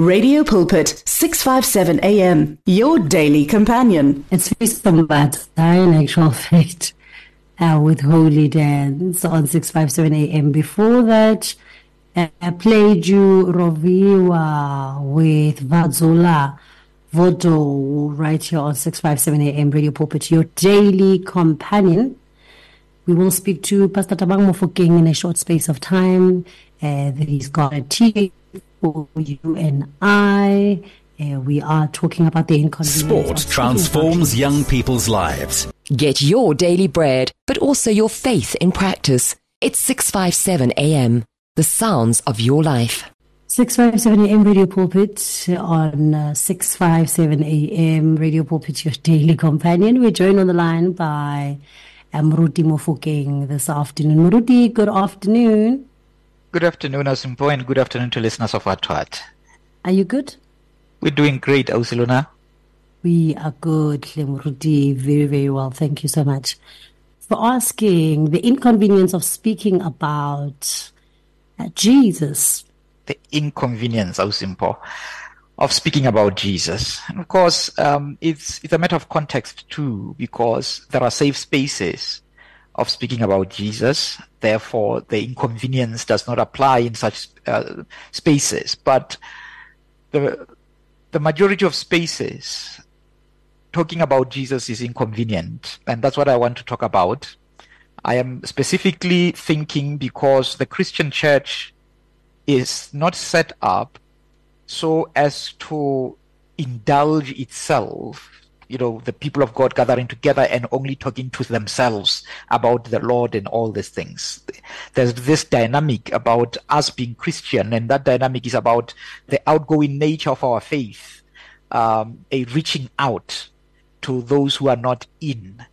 Radio Pulpit, 657 AM, your daily companion. It's based on that, in actual fact, with Holy Dad. It's on 657 AM. Before that, I played you Roviwa with Vadzula Vodo right here on 657 AM Radio Pulpit, your daily companion. We will speak to Pastor Thabang Mofokeng in a short space of time. That he's got a TA for you and I. We are talking about the inconvenience. Sport transforms young people's lives. Get your daily bread, but also your faith in practice. It's 657 AM, the sounds of your life. 657 AM Radio Pulpit on 657 AM Radio Pulpit, your daily companion. We're joined on the line by Muruti Mofokeng this afternoon. Muruti, good afternoon. Good afternoon, Asimpo, and good afternoon to listeners of Atwat. Are you good? We're doing great, Ausilona. We are good, Muruti. Very, very well. Thank you so much for asking. The inconvenience of speaking about Jesus. The inconvenience, Ausimpo, of speaking about Jesus. And of course, it's a matter of context too, because there are safe spaces of speaking about Jesus. Therefore, the inconvenience does not apply in such spaces. But the majority of spaces, talking about Jesus is inconvenient. And that's what I want to talk about. I am specifically thinking because the Christian church is not set up so as to indulge itself, the people of God gathering together and only talking to themselves about the Lord and all these things. There's this dynamic about us being Christian, and that dynamic is about the outgoing nature of our faith, a reaching out to those who are not in,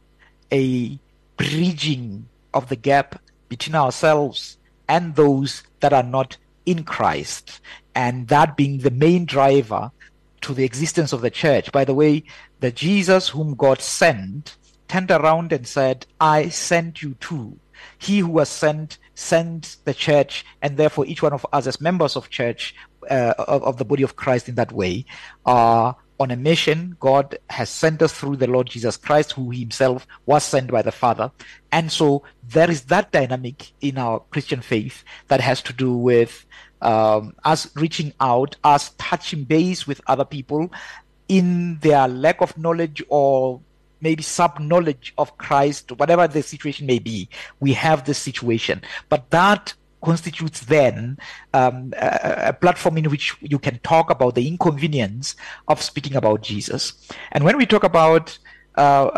a bridging of the gap between ourselves and those that are not in Christ, and that being the main driver to the existence of the church. By the way, the Jesus whom God sent turned around and said, I sent you too. He who was sent sends the church, and therefore each one of us as members of church, of the body of Christ in that way, are on a mission. God has sent us through the Lord Jesus Christ, who himself was sent by the Father. And so there is that dynamic in our Christian faith that has to do with us reaching out, us touching base with other people in their lack of knowledge or maybe sub-knowledge of Christ, whatever the situation may be. We have this situation. But that constitutes then a platform in which you can talk about the inconvenience of speaking about Jesus. And when we talk about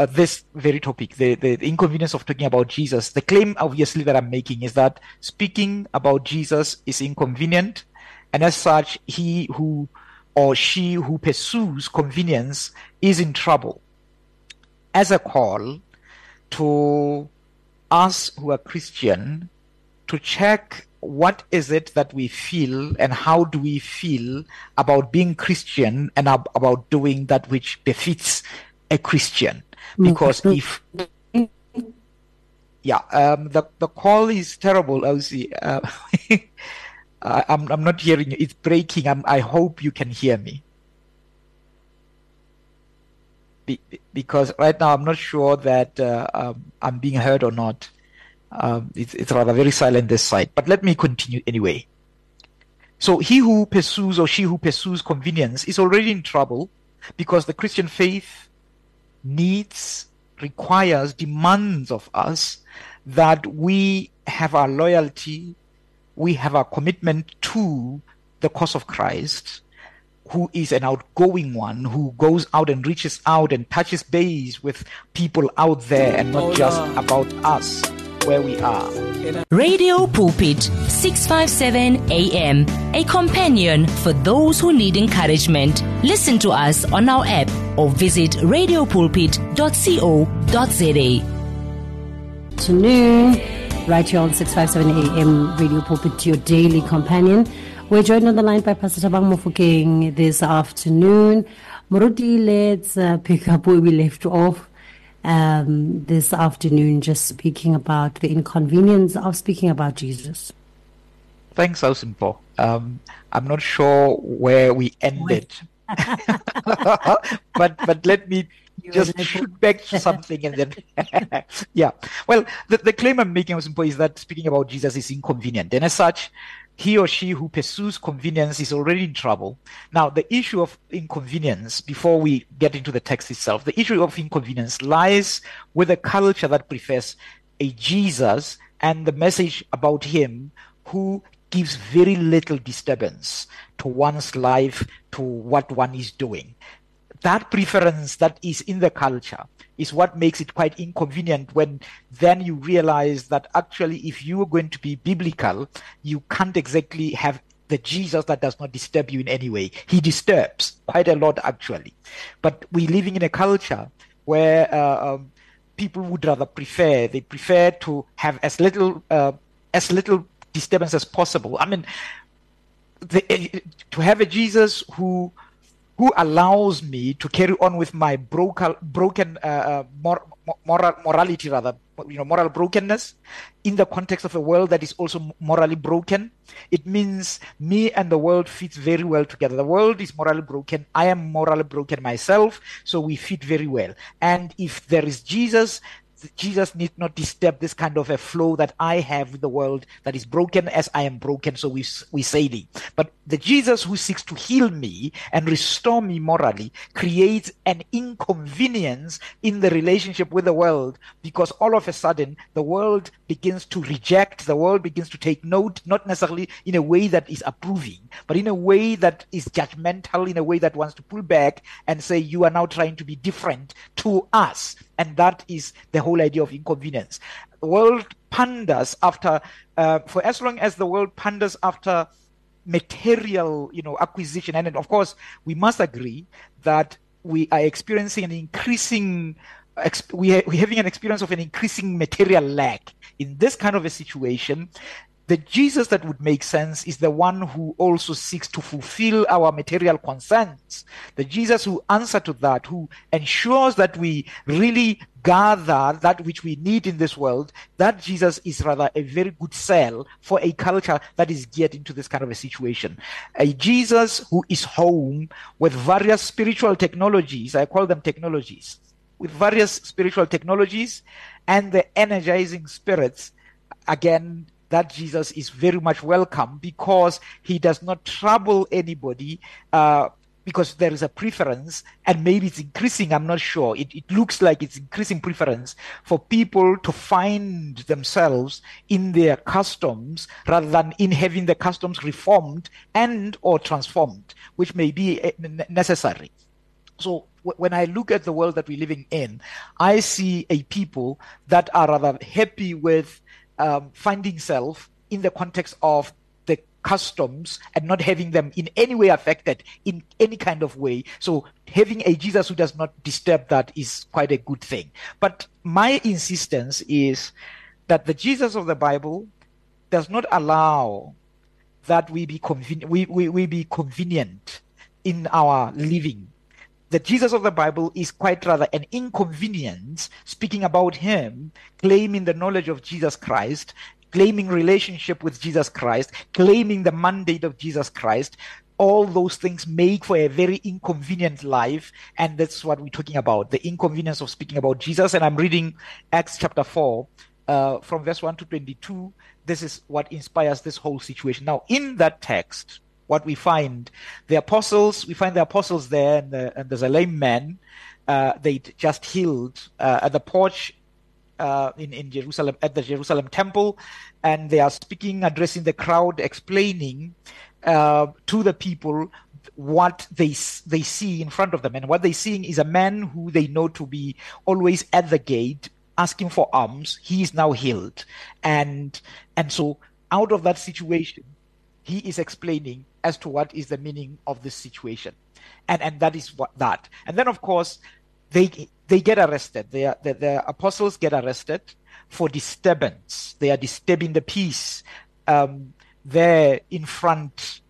this very topic, the inconvenience of talking about Jesus, the claim obviously that I'm making is that speaking about Jesus is inconvenient, and as such, he who or she who pursues convenience is in trouble. As a call to us who are Christian to check what is it that we feel and how do we feel about being Christian and about doing that which befits a Christian. Because if the call is terrible, Elsie. I'm not hearing you. It's breaking. I hope you can hear me. Because right now I'm not sure that I'm being heard or not. It's rather very silent this side. But let me continue anyway. So he who pursues or she who pursues convenience is already in trouble, because the Christian faith needs, requires, demands of us that we have our loyalty, we have our commitment to the cause of Christ, who is an outgoing one, who goes out and reaches out and touches base with people out there and not just about us, where we are. Radio Pulpit, 657 AM, a companion for those who need encouragement. Listen to us on our app or visit radiopulpit.co.za. Right here on 657 AM Radio Pulpit, your daily companion. We're joined on the line by Pastor Thabang Mofokeng this afternoon. Muruti, let's pick up where we left off this afternoon, just speaking about the inconvenience of speaking about Jesus. Thanks, Ausimpo. I'm not sure where we ended, but let me just shoot back something and then yeah. Well, the claim I'm making, Ausimpo, is that speaking about Jesus is inconvenient, and as such, he or she who pursues convenience is already in trouble. Now, the issue of inconvenience, before we get into the text itself, the issue of inconvenience lies with a culture that prefers a Jesus and the message about him who gives very little disturbance to one's life, to what one is doing. That preference that is in the culture is what makes it quite inconvenient when then you realize that actually if you are going to be biblical, you can't exactly have the Jesus that does not disturb you in any way. He disturbs quite a lot, actually. But we're living in a culture where people would rather prefer, they prefer to have as little disturbance as possible. I mean, to have a Jesus who allows me to carry on with my moral brokenness in the context of a world that is also morally broken. It means me and the world fits very well together. The world is morally broken. I am morally broken myself, so we fit very well. And if there is Jesus, Jesus need not disturb this kind of a flow that I have with the world that is broken as I am broken, so we say it. But the Jesus who seeks to heal me and restore me morally creates an inconvenience in the relationship with the world, because all of a sudden the world begins to reject, the world begins to take note, not necessarily in a way that is approving, but in a way that is judgmental, in a way that wants to pull back and say, you are now trying to be different to us. And that is the whole idea of inconvenience. The world panders after, for as long as the world panders after material, acquisition. And of course, we must agree that we are experiencing an increasing, we're having an experience of an increasing material lack. In this kind of a situation, the Jesus that would make sense is the one who also seeks to fulfill our material concerns. The Jesus who answers to that, who ensures that we really gather that which we need in this world, that Jesus is rather a very good sell for a culture that is geared into this kind of a situation. A Jesus who is home with various spiritual technologies, I call them technologies, with various spiritual technologies and the energizing spirits, again, that Jesus is very much welcome because he does not trouble anybody because there is a preference, and maybe it's increasing, I'm not sure. It looks like it's increasing preference for people to find themselves in their customs rather than in having the customs reformed and or transformed, which may be necessary. So when I look at the world that we're living in, I see a people that are rather happy with finding self in the context of the customs and not having them in any way affected in any kind of way. So having a Jesus who does not disturb that is quite a good thing. But my insistence is that the Jesus of the Bible does not allow that we be convenient in our living. The Jesus of the Bible is quite rather an inconvenience, speaking about him, claiming the knowledge of Jesus Christ, claiming relationship with Jesus Christ, claiming the mandate of Jesus Christ. All those things make for a very inconvenient life, and that's what we're talking about, the inconvenience of speaking about Jesus. And I'm reading Acts chapter 4 from verse 1 to 22. This is what inspires this whole situation. Now, in that text, what we find the apostles there, and there's a lame man they just healed at the porch in Jerusalem, at the Jerusalem temple, and they are speaking, addressing the crowd, explaining to the people what they see in front of them. And what they're seeing is a man who they know to be always at the gate asking for alms. He is now healed, and so out of that situation, he is explaining as to what is the meaning of this situation, and that is what that. And then, of course, they get arrested. The apostles get arrested for disturbance. They are disturbing the peace there in front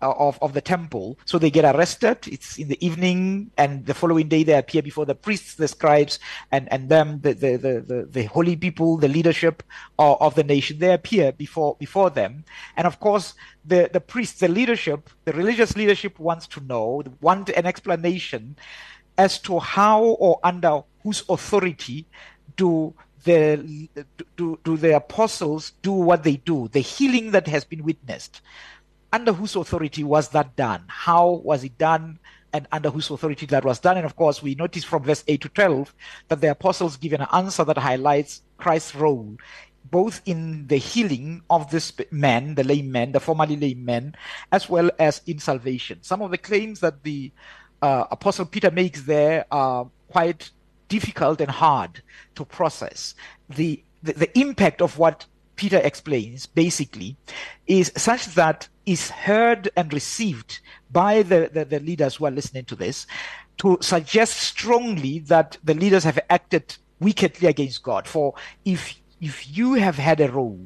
of the temple. So they get arrested. It's in the evening, and the following day they appear before the priests, the scribes, and them, the holy people, the leadership of the nation. They appear before them. And of course, the priests, the leadership, the religious leadership want an explanation as to how or under whose authority do the apostles do what they do, the healing that has been witnessed. Under whose authority was that done? How was it done? And under whose authority that was done? And of course, we notice from verse 8 to 12 that the apostles give an answer that highlights Christ's role, both in the healing of this man, the lame man, the formerly lame man, as well as in salvation. Some of the claims that the Apostle Peter makes there are quite difficult and hard to process. The impact of what Peter explains, basically, is such that is heard and received by the leaders who are listening to this, to suggest strongly that the leaders have acted wickedly against God. For if you have had a role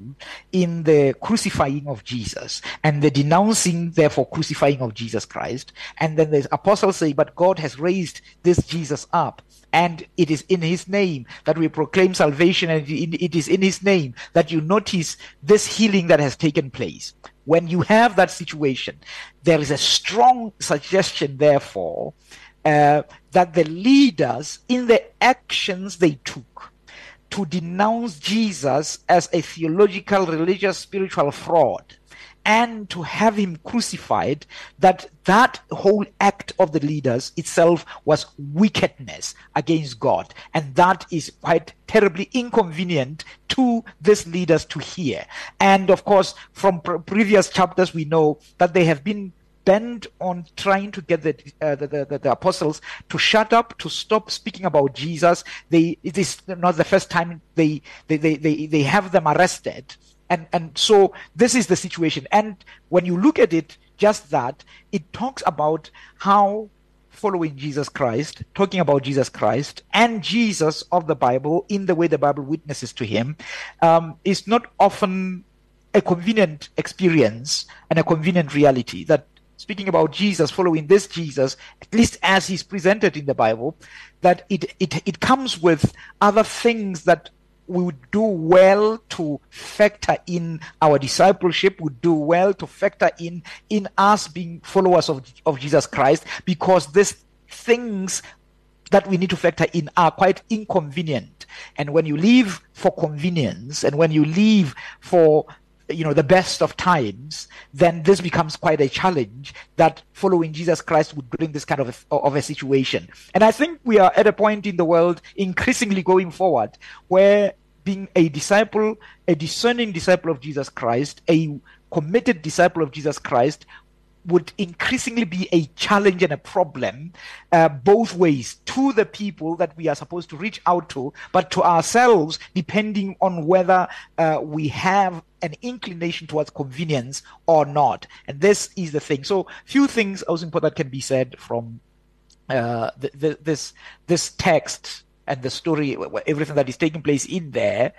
in the crucifying of Jesus and the denouncing, therefore, crucifying of Jesus Christ, and then the apostles say, but God has raised this Jesus up, and it is in his name that we proclaim salvation, and it is in his name that you notice this healing that has taken place. When you have that situation, there is a strong suggestion, therefore, that the leaders, in the actions they took to denounce Jesus as a theological, religious, spiritual fraud, and to have him crucified, that whole act of the leaders itself was wickedness against God. And that is quite terribly inconvenient to these leaders to hear. And of course, from previous chapters, we know that they have been bent on trying to get the apostles to shut up, to stop speaking about Jesus. It is not the first time they have them arrested. And so this is the situation. And when you look at it, just that, it talks about how following Jesus Christ, talking about Jesus Christ and Jesus of the Bible in the way the Bible witnesses to him, is not often a convenient experience and a convenient reality. That speaking about Jesus, following this Jesus, at least as he's presented in the Bible, that it comes with other things that we would do well to factor in our discipleship, would do well to factor in us being followers of Jesus Christ, because these things that we need to factor in are quite inconvenient. And when you live for convenience, and when you live for the best of times, then this becomes quite a challenge, that following Jesus Christ would bring this kind of a situation. And I think we are at a point in the world, increasingly going forward, where being a disciple, a discerning disciple of Jesus Christ, a committed disciple of Jesus Christ, would increasingly be a challenge and a problem both ways, to the people that we are supposed to reach out to, but to ourselves, depending on whether we have an inclination towards convenience or not. And this is the thing. So few things also important that can be said from this text and the story, everything that is taking place in there.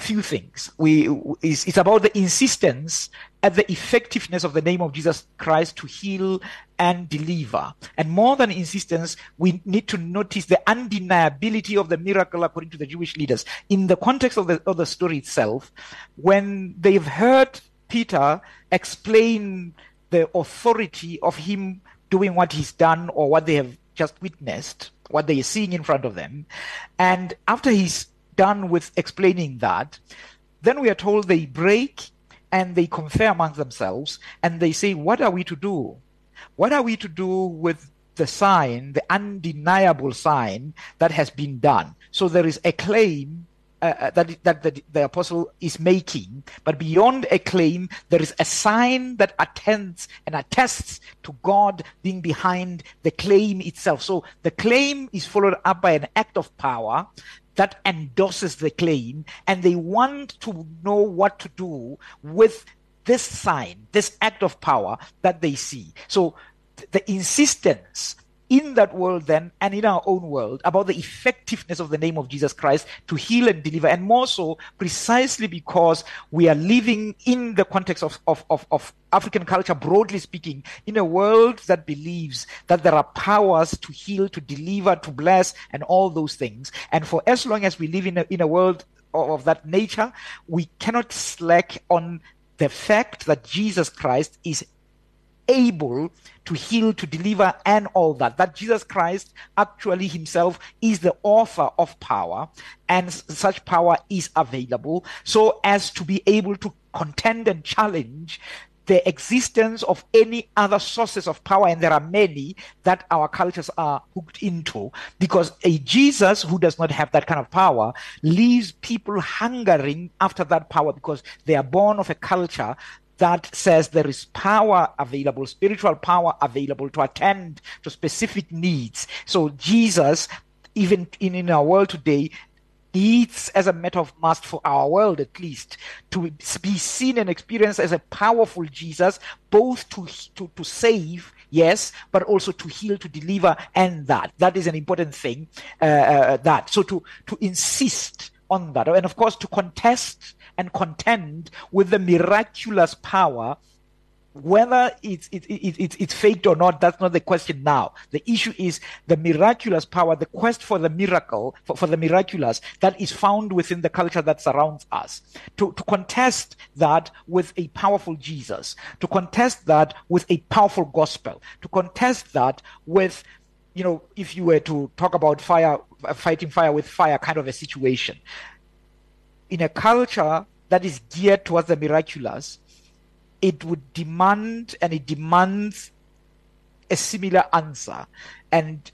Few things. It's about the insistence at the effectiveness of the name of Jesus Christ to heal and deliver. And more than insistence, we need to notice the undeniability of the miracle according to the Jewish leaders. In the context of the story itself, when they've heard Peter explain the authority of him doing what he's done, or what they have just witnessed, what they are seeing in front of them, and after he's done with explaining that, then we are told they break and they confer among themselves, and they say, what are we to do? What are we to do with the sign, the undeniable sign that has been done? So there is a claim that the apostle is making, but beyond a claim, there is a sign that attends and attests to God being behind the claim itself. So the claim is followed up by an act of power that endorses the claim, and they want to know what to do with this sign, this act of power that they see. So the insistence in that world then and in our own world about the effectiveness of the name of Jesus Christ to heal and deliver, and more so precisely because we are living in the context of African culture, broadly speaking, in a world that believes that there are powers to heal, to deliver, to bless, and all those things. And for as long as we live in a world of that nature, we cannot slack on the fact that Jesus Christ is able to heal, to deliver, and all that. That Jesus Christ actually himself is the author of power, and such power is available, so as to be able to contend and challenge the existence of any other sources of power, and there are many that our cultures are hooked into, because a Jesus who does not have that kind of power leaves people hungering after that power, because they are born of a culture that says there is power available, spiritual power available to attend to specific needs. So Jesus, even in our world today, needs, as a matter of must for our world at least, to be seen and experienced as a powerful Jesus, both to save, yes, but also to heal, to deliver, and that is an important thing. So to insist on that, and of course to contest and contend with the miraculous power. Whether it's faked or not, that's not the question now. The issue is the miraculous power, the quest for the miracle, for the miraculous that is found within the culture that surrounds us. To contest that with a powerful Jesus, to contest that with a powerful gospel, to contest that with, you know, if you were to talk about fire, fighting fire with fire kind of a situation. In a culture that is geared towards the miraculous, it would demand, and it demands, a similar answer. And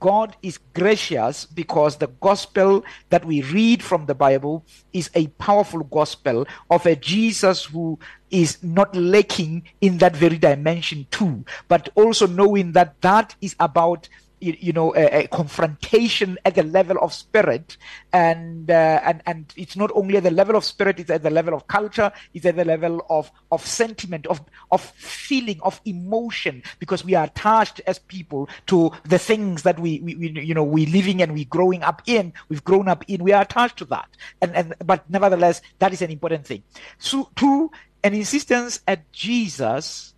God is gracious, because the gospel that we read from the Bible is a powerful gospel of a Jesus who is not lacking in that very dimension too, but also knowing that that is about, you know, a confrontation at the level of spirit, and it's not only at the level of spirit; it's at the level of culture, it's at the level of sentiment, of feeling, of emotion, because we are attached as people to the things that we're living and we've grown up in. We are attached to that, but nevertheless, that is an important thing. So, to an insistence at Jesus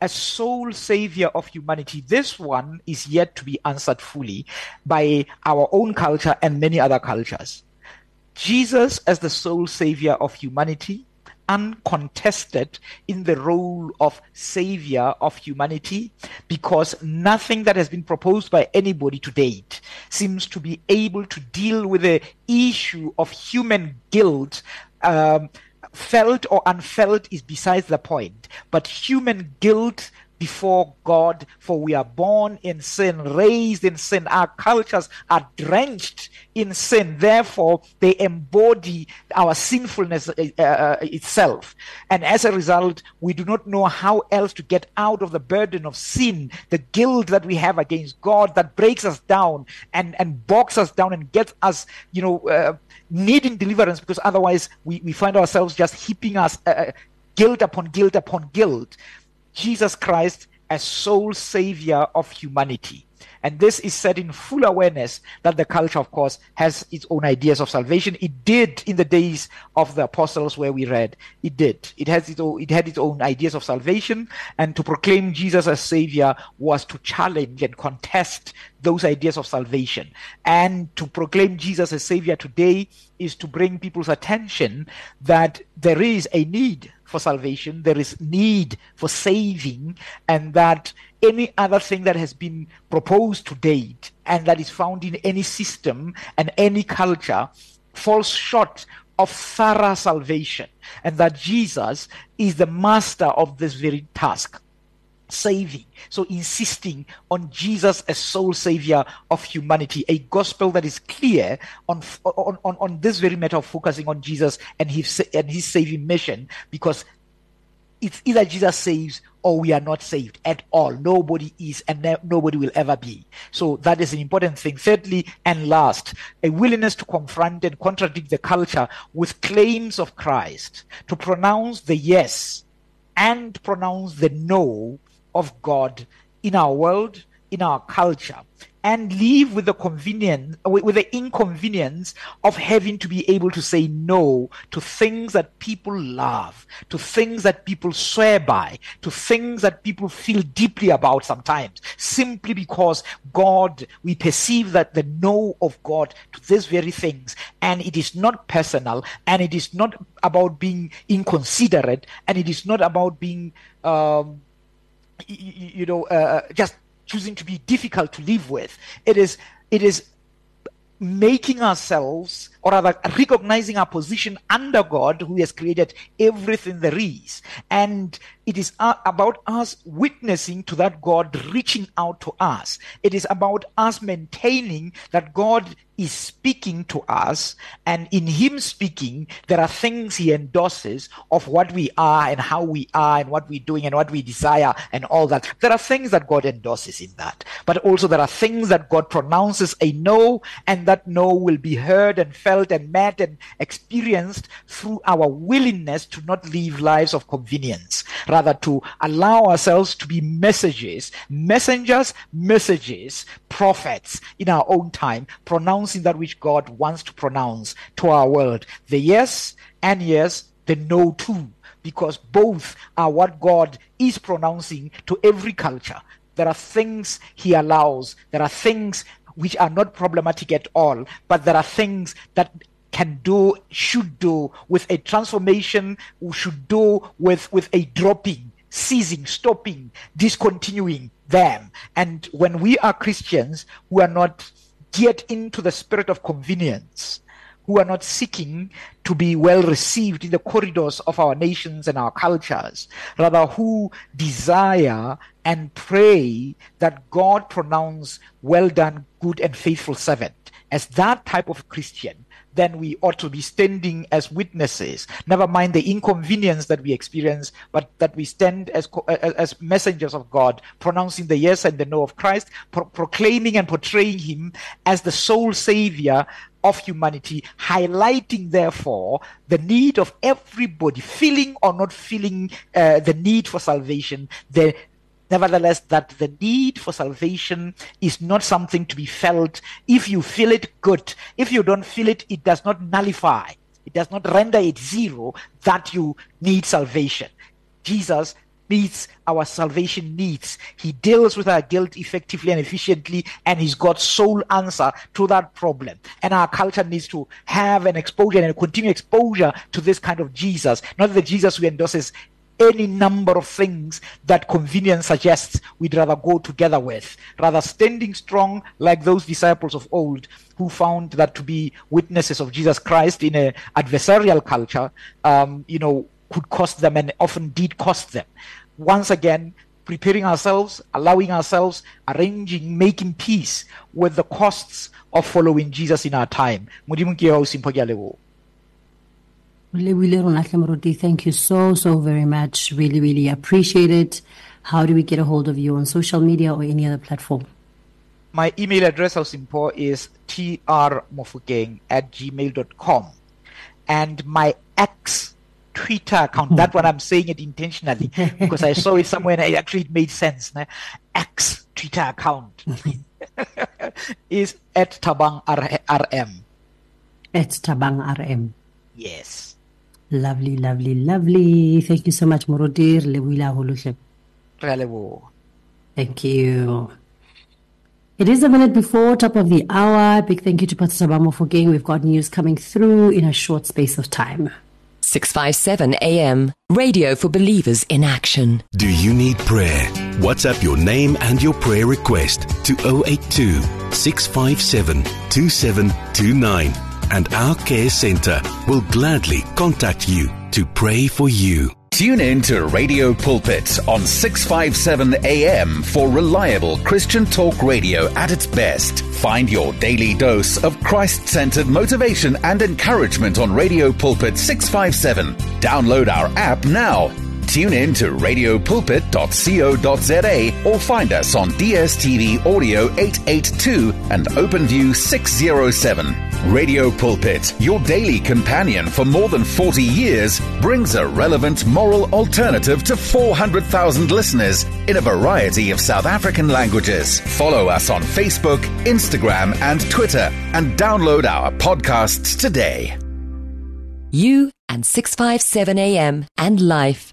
as sole savior of humanity, this one is yet to be answered fully by our own culture and many other cultures. Jesus as the sole savior of humanity, uncontested in the role of savior of humanity, because nothing that has been proposed by anybody to date seems to be able to deal with the issue of human guilt. Felt or unfelt is besides the point, but human guilt before God, for we are born in sin, raised in sin, our cultures are drenched in sin, therefore they embody our sinfulness itself, and as a result we do not know how else to get out of the burden of sin, the guilt that we have against God that breaks us down and bogs us down and gets us, you know, needing deliverance, because otherwise we find ourselves just heaping us guilt upon guilt upon guilt. Jesus Christ as sole savior of humanity. And this is said in full awareness that the culture, of course, has its own ideas of salvation. It did in the days of the apostles where we read. It did. It had its own ideas of salvation, and to proclaim Jesus as savior was to challenge and contest those ideas of salvation. And to proclaim Jesus as savior today is to bring people's attention that there is a need for salvation, there is need for saving, and that any other thing that has been proposed to date and that is found in any system and any culture falls short of thorough salvation, and that Jesus is the master of this very task, saving. So insisting on Jesus as sole savior of humanity, a gospel that is clear on this very matter of focusing on Jesus and his saving mission, because it's either Jesus saves or we are not saved at all. Nobody is, and nobody will ever be. So that is an important thing. Thirdly and last, a willingness to confront and contradict the culture with claims of Christ, to pronounce the yes and pronounce the no of God in our world in our culture and live with the convenience, with the inconvenience of having to be able to say no to things that people love, to things that people swear by, to things that people feel deeply about sometimes, simply because God, we perceive that the no of God to these very things, and it is not personal, and it is not about being inconsiderate, and it is not about being, just choosing to be difficult to live with. It is making ourselves, or rather recognizing our position under God, who has created everything there is. And it is about us witnessing to that God reaching out to us. It is about us maintaining that God is speaking to us, and in Him speaking, there are things He endorses of what we are and how we are and what we're doing and what we desire and all that. There are things that God endorses in that. But also there are things that God pronounces a no, and that no will be heard and felt and met and experienced through our willingness to not live lives of convenience, rather to allow ourselves to be messengers, prophets in our own time, pronouncing that which God wants to pronounce to our world. The yes and yes, the no too, because both are what God is pronouncing to every culture. There are things He allows. There are things which are not problematic at all, but there are things that can do, should do with a transformation, should do with a dropping, ceasing, stopping, discontinuing them. And when we are Christians who are not get into the spirit of convenience, who are not seeking to be well received in the corridors of our nations and our cultures, rather who desire and pray that God pronounce, well done, good and faithful servant, as that type of Christian, then we ought to be standing as witnesses, never mind the inconvenience that we experience, but that we stand as messengers of God, pronouncing the yes and the no of Christ, proclaiming and portraying Him as the sole Savior of humanity, highlighting therefore the need of everybody, feeling or not feeling the need for salvation, nevertheless, that the need for salvation is not something to be felt. If you feel it, good. If you don't feel it, it does not nullify. It does not render it zero that you need salvation. Jesus meets our salvation needs. He deals with our guilt effectively and efficiently, and He's got sole answer to that problem. And our culture needs to have an exposure and a continued exposure to this kind of Jesus, not the Jesus who endorses any number of things that convenience suggests we'd rather go together with, rather standing strong like those disciples of old who found that to be witnesses of Jesus Christ in an adversarial culture, could cost them, and often did cost them. Once again, preparing ourselves, allowing ourselves, arranging, making peace with the costs of following Jesus in our time. Thank you so very much. Really, really appreciate it. How do we get a hold of you on social media or any other platform? My email address is trmofokeng@gmail.com. And my Twitter account, that one I'm saying it intentionally because I saw it somewhere and it made sense. X Twitter account is @ThabangRM. @ThabangRM. Yes. Lovely. Thank you so much, Morodir. Thank you. It is a minute before top of the hour. Big thank you to Pastor Thabang Mofokeng. We've got news coming through in a short space of time. 657 AM, Radio for Believers in Action. Do you need prayer? WhatsApp your name and your prayer request to 082-657-2729. And our care center will gladly contact you to pray for you. Tune in to Radio Pulpit on 657 AM for reliable Christian talk radio at its best. Find your daily dose of Christ-centered motivation and encouragement on Radio Pulpit 657. Download our app now. Tune in to radiopulpit.co.za or find us on DSTV Audio 882 and OpenView 607. Radio Pulpit, your daily companion for more than 40 years, brings a relevant moral alternative to 400,000 listeners in a variety of South African languages. Follow us on Facebook, Instagram, and Twitter, and download our podcasts today. You and 657 AM and Life,